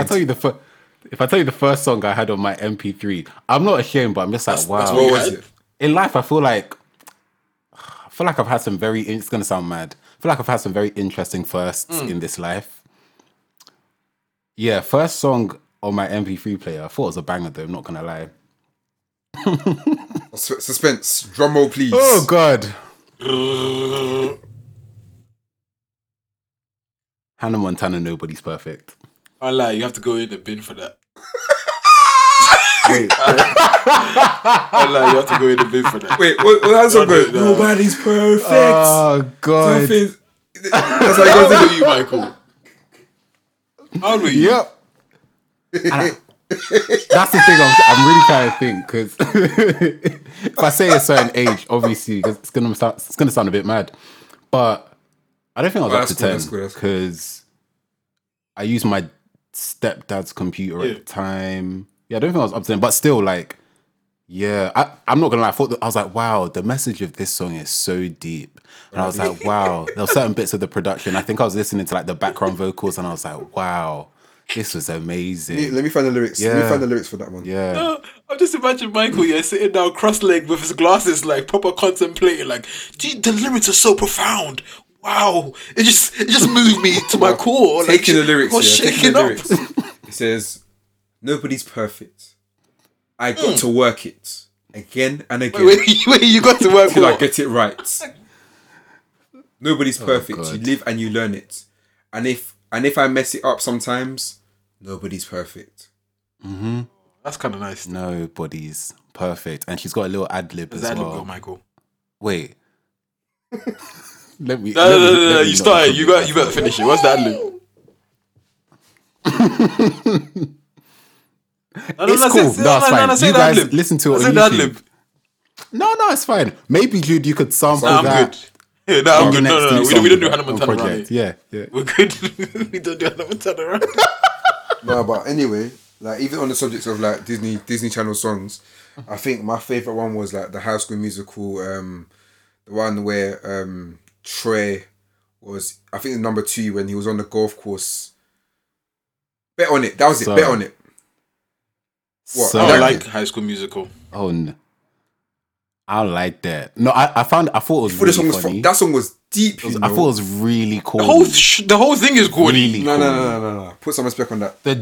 I tell you the first song I had on my MP3, I'm not ashamed, but I'm just like, wow. That's what was it? In life, I feel like I've had some very. It's gonna sound mad. I feel like I've had some very interesting firsts in this life. Yeah, first song on my MP3 player. I thought it was a banger, though. I'm not gonna lie. Suspense. Drum roll, please. Oh God. Hannah Montana, Nobody's Perfect. I lie, you have to go in the bin for that. Wait. I lie, you have to go in the bin for that. Wait, what that's so good? Nobody's perfect. Oh God. Nothing. That's like how old were you, Michael? How old were you? Yep. That's the thing I'm really trying to think, because if I say a certain age, obviously it's gonna sound a bit mad, but I don't think I was up to 10 because I used my stepdad's computer at the time. Yeah, I don't think I was up to 10, but still, like, yeah, I'm not gonna lie. I was like, wow, the message of this song is so deep, and I was like, wow. There were certain bits of the production. I think I was listening to like the background vocals, and I was like, wow. This was amazing. Let me find the lyrics. Yeah. Let me find the lyrics for that one. Yeah. No, I'm just imagining Michael sitting down cross-legged with his glasses, like proper contemplating, like, the lyrics are so profound. Wow. It just moved me to my core. Like, taking the lyrics. I was shaking the lyrics. It says, nobody's perfect. I got to work it again and again. Wait, you got to work till I get it right. Nobody's perfect. God. You live and you learn it. And if I mess it up sometimes, nobody's perfect. Mm-hmm. That's kind of nice. Nobody's perfect. And she's got a little ad-lib as well. Does ad-lib go, Michael? Wait. Let me... No, you started. You better finish it. What's the ad-lib? It's cool. That's fine. You guys listen to it on YouTube. No, it's fine. Maybe, Jude, you could sample that. Yeah, I'm good. No, we don't do Hannah Montana around here. Yeah. We're good. We don't do Hannah Montana around here. No, but anyway, like, even on the subject of like Disney Channel songs, I think my favourite one was like the High School Musical, the one where Trey was, I think, number 2 when he was on the golf course. Bet on it. That was it. Bet on it. What? So, I like High School Musical. Oh, no. I like that. No, I thought it was really funny. That song was deep. I thought it was really cool. The whole thing is cool. Really no. Put some respect on that. The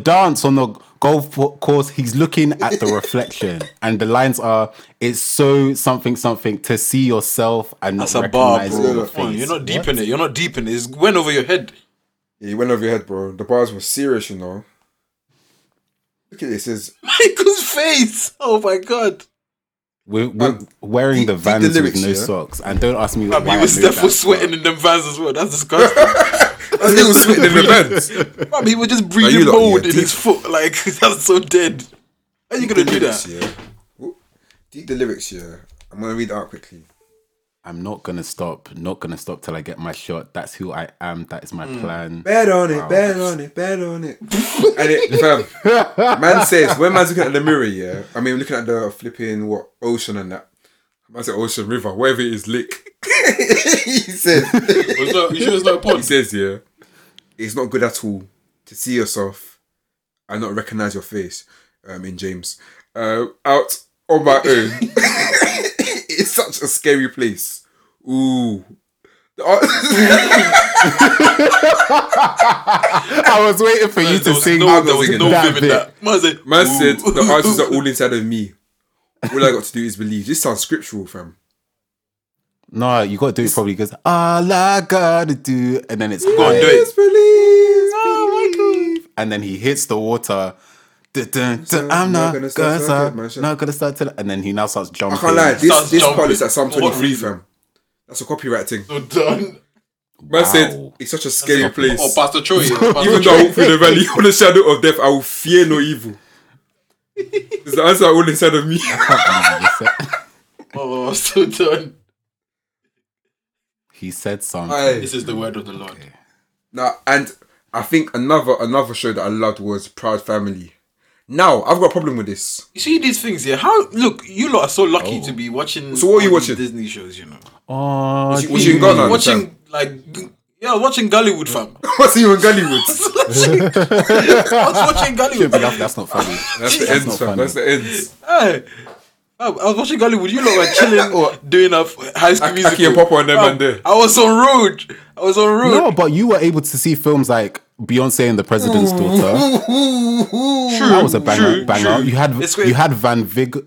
dance on the golf course, he's looking at the reflection. And the lines are, it's so something to see yourself and not recognize your face. You're not deep in it. You're not deep in it. It went over your head. Yeah, you went over your head, bro. The bars were serious, you know. Look at this. It's Michael's face. Oh, my God. We're wearing the Vans lyrics, with no socks, and don't ask me why. Steph was sweating in them Vans as well. That's disgusting. He was sweating in the Vans. He was just breathing mold in his foot. Like, that's so dead. How are you gonna do that? Yeah. Deep the lyrics, yeah. I'm gonna read it out quickly. I'm not gonna stop. Not gonna stop till I get my shot. That's who I am. That is my plan. Bet on it. Bet on it. Bet on it. And man says, when man's looking at the mirror, yeah. I mean, looking at the flipping ocean and that. Man said ocean, river, whatever it is, lick. He says, "You sure it's not a pond?" He says, "Yeah, it's not good at all to see yourself and not recognize your face." In James, out on my own. It's such a scary place. Ooh. I was waiting for you to sing. There was no that. Man said, the answers are all inside of me. All I got to do is believe. This sounds scriptural, fam. No, you got to do it probably because all I gotta do, and then it's go and do it. Please, oh, and then he hits the water. So I'm not gonna start till, and then he now starts jumping. I can't lie, this part is at Psalm 23, fam. That's a copyright thing. So done. Man said it's such a scary place. Oh, Pastor Troy. Even though I walk through the valley of the shadow of death, I will fear no evil. It's the answer all inside of me. Oh, so done. He said something. This is the word of the Lord. Okay. Now, and I think another show that I loved was Proud Family. Now, I've got a problem with this. You see these things here. How look, you lot are so lucky to be watching. So what are you watching? Disney shows, you know. Oh, watching Gollywood, fam. What's even Gollywood? I was watching Gollywood. That's not funny. That's the ends. Hey, I was watching Gollywood. You lot were chilling or doing a High School Musical. Aki and Papa and them and there. I was on road. No, but you were able to see films like Beyonce and the President's Daughter. True, that was a banger. You had Van Vicker.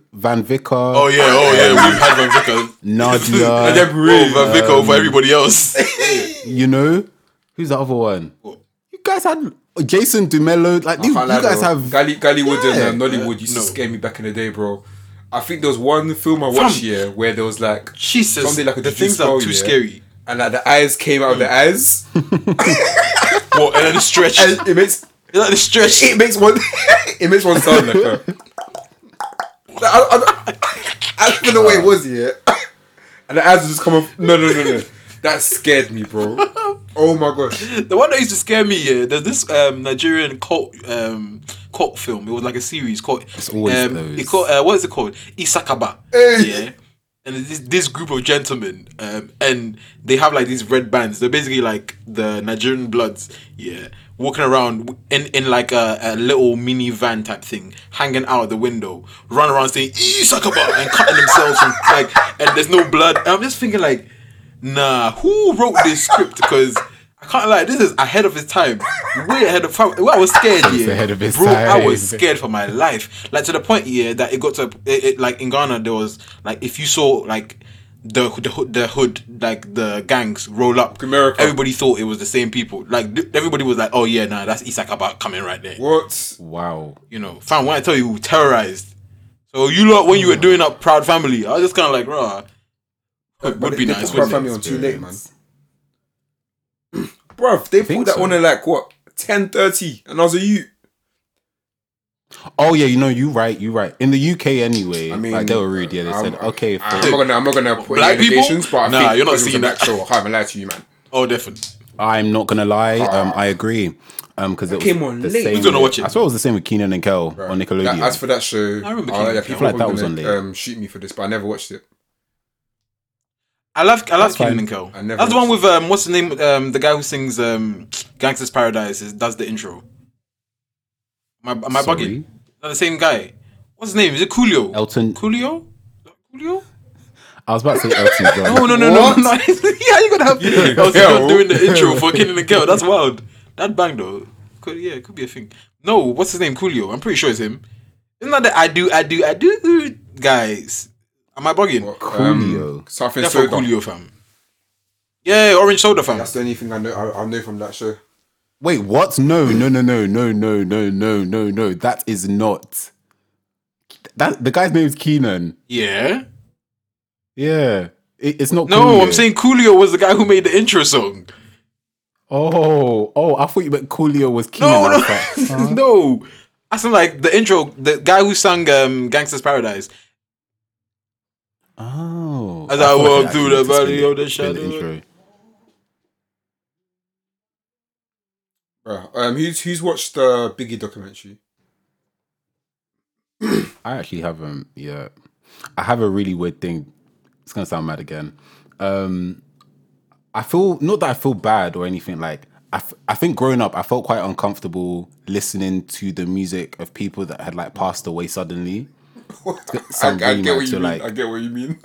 Oh yeah, we've had Van Vicker. Nadia. Van Vicker over everybody else. You know, who's the other one? What? You guys had Jason Dumello. Like these, you guys have Gollywood and Nollywood. Used to scare me back in the day, bro. I think there was one film I watched here where there was like Jesus, something like a the things are too scary, and like the eyes came out of the eyes. What, and then the stretch. And it makes one sound like her. I don't know what it was yet. And the ads just come off. No. That scared me, bro. Oh my gosh. The one that used to scare me, there's this Nigerian cult film. It was like a series called what is it called? Isakaba. Hey. Yeah. And this group of gentlemen, and they have like these red bands. They're basically like the Nigerian Bloods, walking around in like a little minivan type thing, hanging out of the window, run around saying "Isakaba" and cutting themselves from, like, and there's no blood. And I'm just thinking like, nah, who wrote this script? Because I can't lie, this is ahead of his time. Way ahead of time. I was scared, ahead of his time. I was scared for my life. Like, to the point, that it got to... like, in Ghana, there was... Like, if you saw, like, the hood, like, the gangs roll up, America. Everybody thought it was the same people. Like, everybody was like, that's Isakaba coming right there. What? Wow. You know, fam, when I tell you, terrorized. So, you lot, when you were doing that Proud Family, I was just kind of like, rah. It would be nice. Proud Family on too late, man. Bruv, they put that on at like what 10:30, and I was a you. Oh yeah, you know you're right. In the UK anyway, I mean, like, they were rude. Yeah, they said okay. I'm not gonna put any allegations, but I think you're not seeing that show. I haven't lied to you, man. Oh, definitely. I'm not gonna lie. I agree. Because it came on late. Who's gonna watch it? I thought it was the same with Kenan and Kel on Nickelodeon. That, as for that show, I remember. People like that was on late. Shoot me for this, but I never watched it. I love Kenan and Kel. That's the one with what's the name? The guy who sings "Gangsta's Paradise" does the intro. Am I bugging? Not the same guy. What's his name? Is it Coolio? Elton. Coolio. I was about to say Elton John. No. Yeah, you gotta have Elton John doing the intro for Kenan and Kel. That's wild. That bang though. It could be a thing. No, what's his name? Coolio. I'm pretty sure it's him. Isn't that the I do guys? Am I bugging? Coolio. Something soda. Coolio, fam. Yeah, orange soda, fam. That's the only thing I know. I know from that show. Wait, what? No. That is not. That the guy's name is Kenan. Yeah. It's not. No, Coolio. I'm saying Coolio was the guy who made the intro song. Oh! I thought you meant Coolio was Kenan. No. Huh? No. I sound like the intro. The guy who sang "Gangsta's Paradise." Oh. As I walk through the valley of the shadow. Bro, who's watched the Biggie documentary? I actually haven't yet. I have a really weird thing. It's gonna sound mad again. I feel not that I feel bad or anything. Like I think growing up, I felt quite uncomfortable listening to the music of people that had like passed away suddenly. I get what you mean.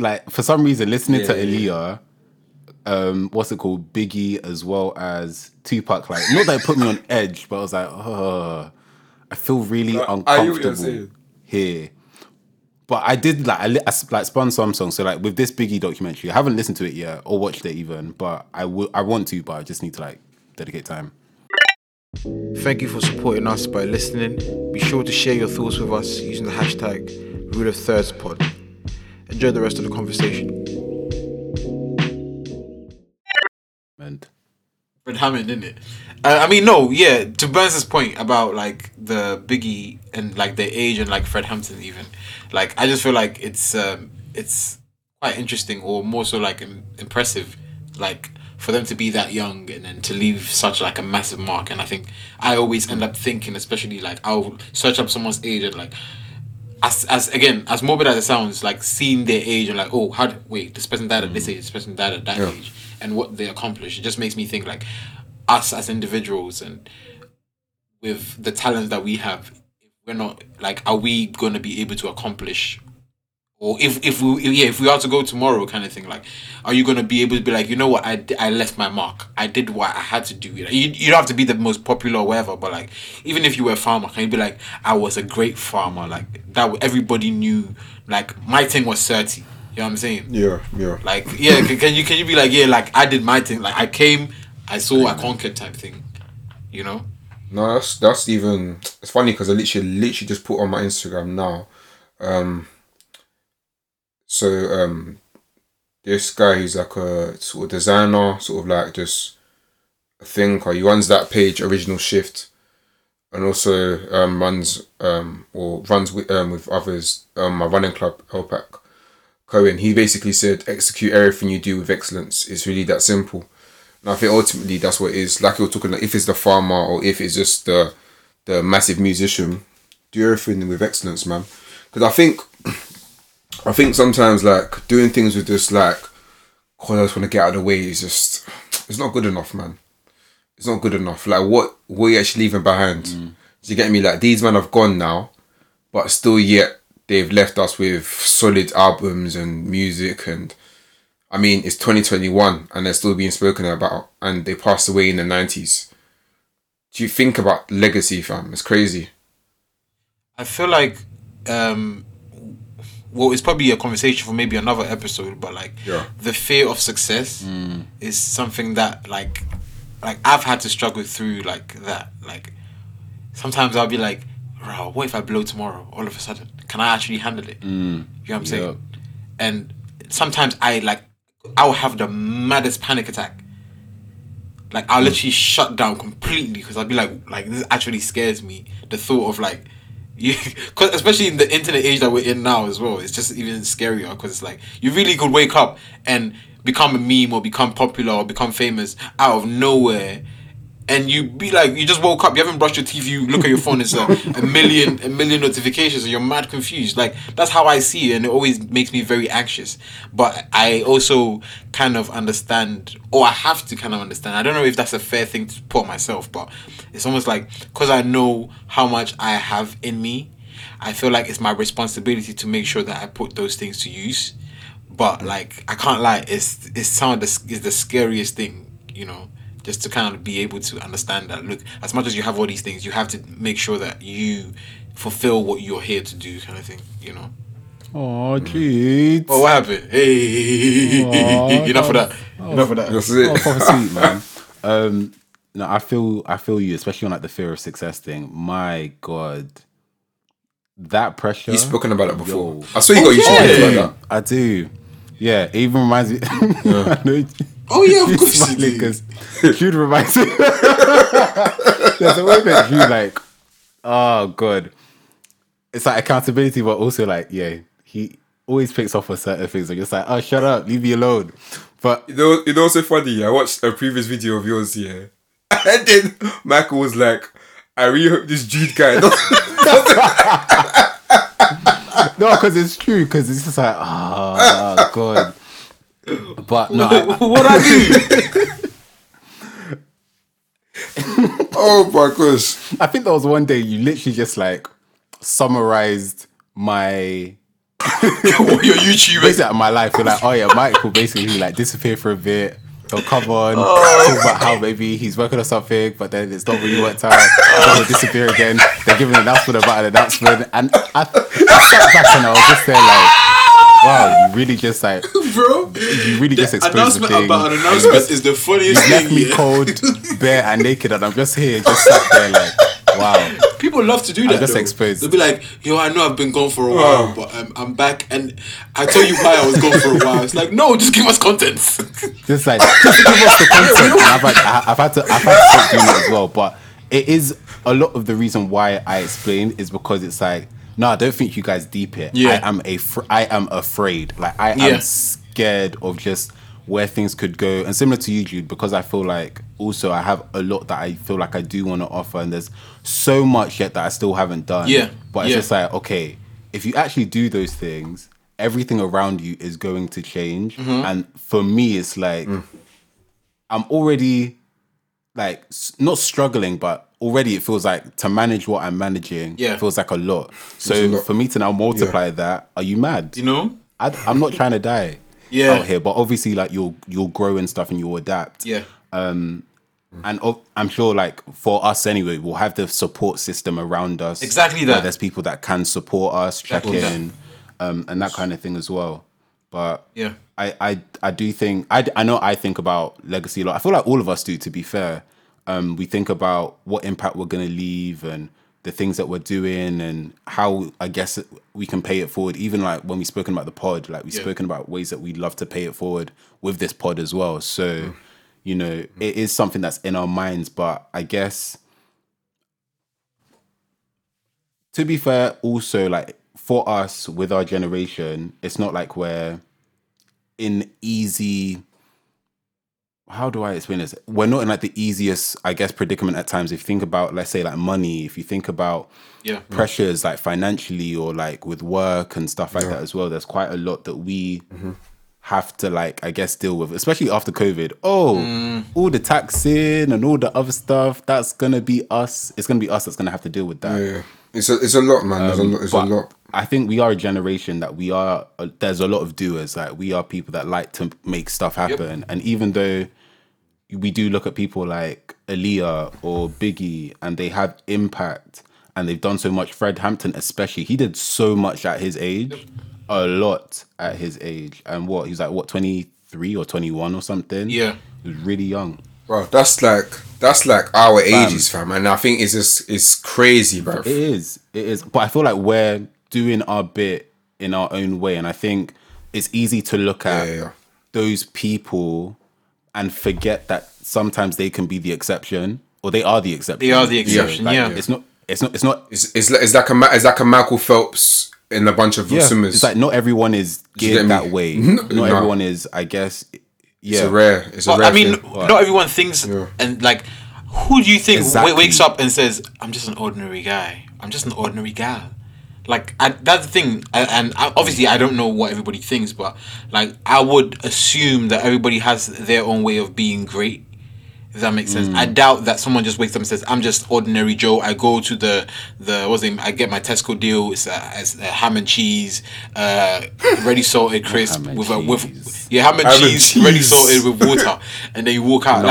Like, for some reason, listening to Aaliyah, what's it called, Biggie, as well as Tupac, like, not that it put me on edge, but I was like, I feel really uncomfortable here. But I did like spun some songs. So like with this Biggie documentary, I haven't listened to it yet or watched it even, but I want to, but I just need to like dedicate time. Thank you for supporting us by listening. Be sure to share your thoughts with us using the hashtag Rule of Thirds Pod. Enjoy the rest of the conversation. Fred Hammond, didn't it? To Burns' point about like the Biggie and like their age and like Fred Hampton even, like I just feel like it's quite interesting or more so like impressive, like for them to be that young and then to leave such like a massive mark. And I think I always end up thinking, especially like I'll search up someone's age and like as morbid as it sounds, like seeing their age and like, oh, this person died at this age, this person died at that age, and what they accomplished. It just makes me think like us as individuals and with the talent that we have, we're not like, are we going to be able to accomplish, or if we are to go tomorrow kind of thing, like, are you going to be able to be like, you know what, I left my mark, I did what I had to do. Like, you don't have to be the most popular or whatever, but like even if you were a farmer, can you be like, I was a great farmer, like that everybody knew, like my thing was 30. You know what I'm saying? Yeah. Like, yeah, can you be like, yeah, like I did my thing, like I came, I saw, I conquered type thing, you know? No, that's even, it's funny because I literally just put on my Instagram now. This guy who's like a sort of designer, sort of like just a thinker. He runs that page, Original Shift, and also runs with others, my running club, LPAC. Cohen, he basically said, execute everything you do with excellence. It's really that simple. And I think ultimately that's what it is. Like you're talking, like if it's the farmer or if it's just the massive musician, do everything with excellence, man. Because I think sometimes like doing things with just like, oh, I just want to get out of the way is just, it's not good enough, man. It's not good enough. Like what are you actually leaving behind? Do you get me? Like these men have gone now, but still yet they've left us with solid albums and music, and I mean it's 2021 and they're still being spoken about, and they passed away in the 90s. Do you think about legacy, fam? It's crazy. I feel like it's probably a conversation for maybe another episode, but like the fear of success is something that like I've had to struggle through, like that, like sometimes I'll be like, bro, what if I blow tomorrow all of a sudden? Can I actually handle it? You know what I'm saying? And sometimes I'll have the maddest panic attack. Like I'll literally shut down completely because I'll be like this actually scares me. The thought of like, because especially in the internet age that we're in now as well, it's just even scarier because it's like you really could wake up and become a meme or become popular or become famous out of nowhere. And you be like, you just woke up, you haven't brushed your teeth, you look at your phone, it's like a million notifications and you're mad confused. Like, that's how I see it, and it always makes me very anxious. But I also kind of understand, or I have to kind of understand. I don't know if that's a fair thing to put myself, but it's almost like, because I know how much I have in me, I feel like it's my responsibility to make sure that I put those things to use. But like, I can't lie, it's the scariest thing, you know? Just to kind of be able to understand that, look, as much as you have all these things, you have to make sure that you fulfill what you're here to do, kind of thing, you know? Oh, jeez. Oh, what happened? Hey, enough of that. That's it. Sweet, man. No, I feel you, especially on like the fear of success thing. My God, that pressure. You've spoken about it before. Yo. I swear you got used to it like that. I do. Yeah, it even reminds me. Yeah. I know. Oh yeah, of course you do. Because Jude reminds me. There's a way that Jude like, oh God, it's like accountability, but also like, yeah, he always picks off on certain things. Like it's like, oh, shut up, leave me alone. But it's also funny. I watched a previous video of yours here, and then Michael was like, I really hope this Jude guy. No, because it's true. Because it's just like, oh God. But no, what I do? Oh my gosh! I think there was one day you literally just like summarized my your YouTube, basically like my life. You're like, oh yeah, Mike will basically like disappear for a bit, he'll come on, talk about how maybe he's working on something, but then it's not really worked out, and he'll disappear again. They give an announcement about an announcement, and I sat back and I was just there like, wow, you really just like, bro, you really just experienced the thing. About an announcement is the funniest thing. Left me cold, bare and naked, and I'm just here, just sat there like, wow. People love to do that. Just exposed. They'll be like, yo, I know I've been gone for a while, but I'm back, and I tell you why I was gone for a while. It's like, no, just give us content. Just like, just give us the content. And I've had to stop doing it as well, but it is a lot of the reason why I explain is because it's like, no, I don't think you guys deep it. Yeah. I am afraid. Like, I am scared of just where things could go, and similar to you, Jude, because I feel like also I have a lot that I feel like I do want to offer, and there's so much yet that I still haven't done. Yeah, but it's just like, okay, if you actually do those things, everything around you is going to change. Mm-hmm. And for me, it's like I'm already like not struggling, but already it feels like to manage what I'm managing. Yeah, it feels like a lot. So for me to now multiply that, are you mad? You know, I'm not trying to die. Yeah. Out here, but obviously like you'll grow and stuff and you'll adapt. Yeah. And I'm sure like for us anyway, we'll have the support system around us. Exactly that. There's people that can support us, check in, and that kind of thing as well. But yeah, I do think I know I think about legacy a lot. I feel like all of us do, to be fair. We think about what impact we're gonna leave and the things that we're doing and how I guess we can pay it forward. Even like when we've spoken about the pod, like we've spoken about ways that we'd love to pay it forward with this pod as well. So, you know, it is something that's in our minds, but I guess to be fair also, like for us with our generation, it's not like we're in easy, how do I explain this? We're not in like the easiest, I guess, predicament at times. If you think about, let's say like money, if you think about pressures like financially or like with work and stuff like that as well, there's quite a lot that we have to like, I guess, deal with, especially after COVID. All the taxing and all the other stuff, that's going to be us. It's going to be us that's going to have to deal with that. Yeah. It's a lot, man. There's a lot. I think we are a generation that we are, there's a lot of doers. Like we are people that like to make stuff happen. Yep. And even though we do look at people like Aaliyah or Biggie and they have impact and they've done so much, Fred Hampton especially, he did so much at his age, a lot at his age. And he was like, 23 or 21 or something? Yeah. He was really young. Bro, that's like our ages, fam. And I think it's crazy, bro. It is. But I feel like we're doing our bit in our own way. And I think it's easy to look at those people and forget that sometimes they can be the exception, or they are the exception. They are the exception, yeah. It's not. It's like a Michael Phelps in a bunch of swimmers. It's like not everyone is geared that way. Not everyone is, I guess. Yeah. It's a rare thing. Not everyone thinks and like, who do you think wakes up and says, I'm just an ordinary guy, I'm just an ordinary gal? Like, that's the thing. And obviously I don't know what everybody thinks, but like I would assume that everybody has their own way of being great, if that makes sense. I doubt that someone just wakes up and says, I'm just ordinary Joe, I go to the what's the name, I get my Tesco deal, it's a ham and cheese, ready salted crisp with ham and cheese ready salted with water, and then you walk out.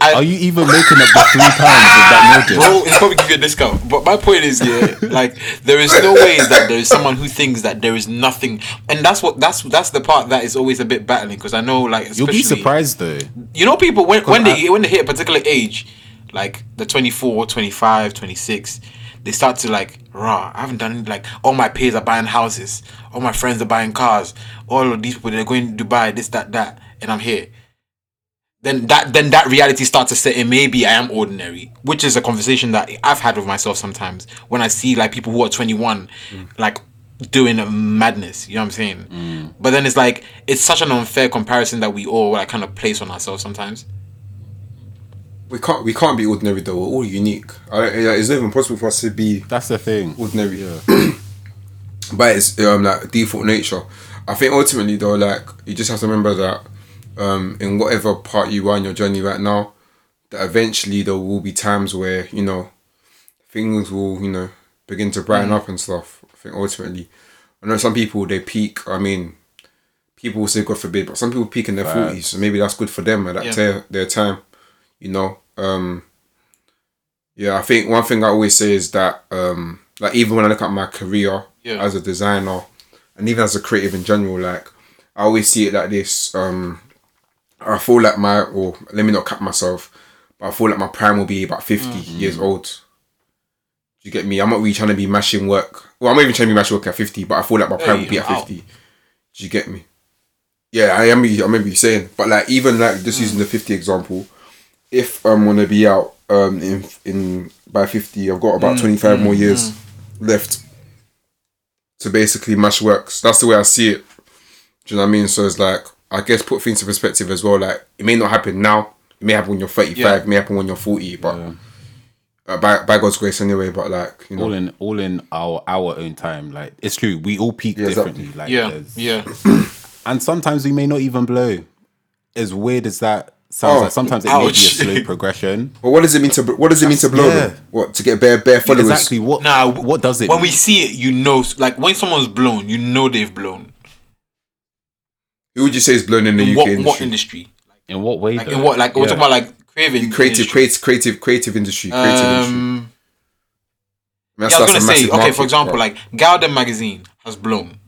Are you even making up the £3 with that notice? Bro, it's probably give you a discount. But my point is, like there is no way that there is someone who thinks that there is nothing, and that's the part that is always a bit battling, because I know, like, especially, you'll be surprised though. You know, people when they hit a particular age, like the 24, 25, 26, they start to like, I haven't done anything. Like, all my peers are buying houses, all my friends are buying cars, all of these people, they're going to Dubai, this, that, and I'm here. Then that reality starts to set in. Maybe I am ordinary, which is a conversation that I've had with myself sometimes when I see like people who are 21, like doing a madness, you know what I'm saying? But then it's like, it's such an unfair comparison that we all like kind of place on ourselves sometimes. We can't be ordinary though. We're all unique. It's not even possible for us to be. That's the thing. Ordinary. Yeah. But it's like default nature. I think ultimately though, like you just have to remember that in whatever part you are in your journey right now, that eventually there will be times where things will begin to brighten up and stuff. I think ultimately, I know some people, they peak. I mean, people will say God forbid, but some people peak in their 40s, so maybe that's good for them at that their time, you know. I think one thing I always say is that like even when I look at my career as a designer and even as a creative in general, like I always see it like this. I feel like let me not cap myself, but I feel like my prime will be about 50 years old. Do you get me? I'm not really trying to be mashing work. Well, I'm not even trying to be mashing work at 50, but I feel like my prime will be at 50. Do you get me? Yeah, I am. I remember you saying, but like even like just using the 50 example, if I'm gonna be out in by 50, I've got about 25 more years left to basically mash works. That's the way I see it. Do you know what I mean? So it's like, I guess put things in perspective as well. Like it may not happen now. It may happen when you're 35. It may happen when you're 40. But by God's grace, anyway. But like, you know, all in our own time. Like it's true. We all peak differently. Exactly. Like and sometimes we may not even blow. As weird as that sounds, like sometimes it may be a slow progression. But what does it mean to blow? Yeah. What, to get bare followers? Exactly. What does it mean? We see it, you know, like when someone's blown, you know they've blown. Who would you say is blown in the UK industry? What industry? In what way? Like, in what? Like we're talking about like creative industry. Creative industry. I was gonna say, market, for example, like Gowden Magazine has blown.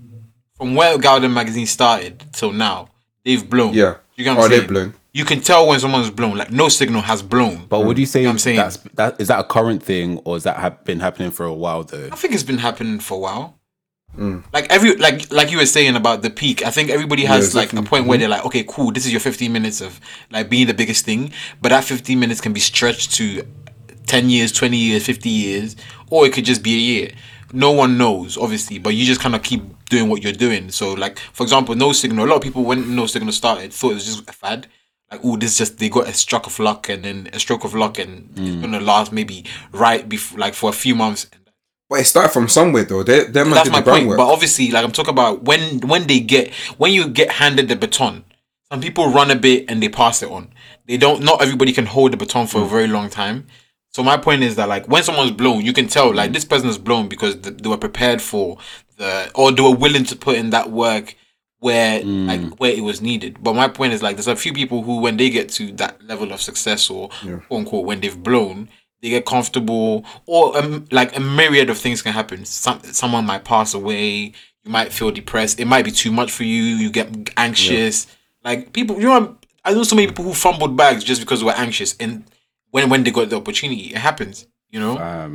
From where Gowden Magazine started till now, they've blown. Yeah. You get what I'm saying? They've blown. You can tell when someone's blown. Like No Signal has blown. But would you say is that a current thing, or has that been happening for a while though? I think it's been happening for a while. Like like you were saying about the peak, I think everybody has like a point where they're like, okay, cool, this is your 15 minutes of like being the biggest thing, but that 15 minutes can be stretched to 10 years, 20 years, 50 years, or it could just be a year. No one knows, obviously, but you just kind of keep doing what you're doing. So like, for example, No Signal, a lot of people when No Signal started thought it was just a fad. Like, oh, this just, they got a stroke of luck and it's going to last maybe for a few months. But it started from somewhere though. That's my point. But obviously, like I'm talking about when you get handed the baton, some people run a bit and they pass it on. Not everybody can hold the baton for a very long time. So my point is that like when someone's blown, you can tell like this person is blown because they were prepared for or they were willing to put in that work where it was needed. But my point is like there's a few people who when they get to that level of success or quote unquote when they've blown, they get comfortable, or like a myriad of things can happen. Someone might pass away. You might feel depressed. It might be too much for you. You get anxious. Yeah. Like people, you know, I know so many people who fumbled bags just because they were anxious. And when they got the opportunity, it happens. You know, I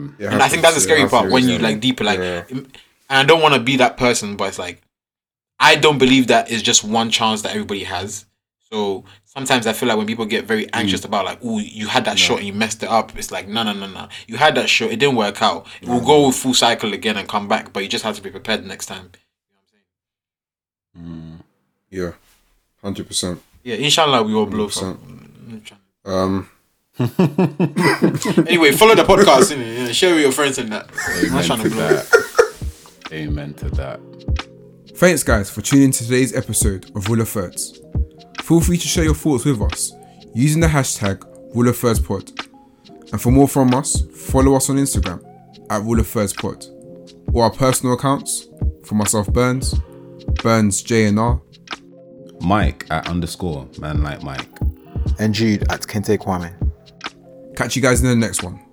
think that's the scary part when you like deeper. Like, and I don't want to be that person, but it's like I don't believe that it's just one chance that everybody has. So sometimes I feel like when people get very anxious about like, oh, you had that shot and you messed it up. It's like, no. You had that shot. It didn't work out. It will go full cycle again and come back, but you just have to be prepared next time. You know what I'm saying? Yeah, 100%. Yeah, inshallah, we all blow some. Anyway, follow the podcast, innit? Yeah, share with your friends and that. Amen to that. Thanks, guys, for tuning in to today's episode of Rule of Thirds. Feel free to share your thoughts with us using the hashtag RuleofThirdspod. And for more from us, follow us on Instagram at RuleofThirdspod, or our personal accounts for myself, Burns JNR, Mike at _manlikemike, and Jude at KenteKwame. Catch you guys in the next one.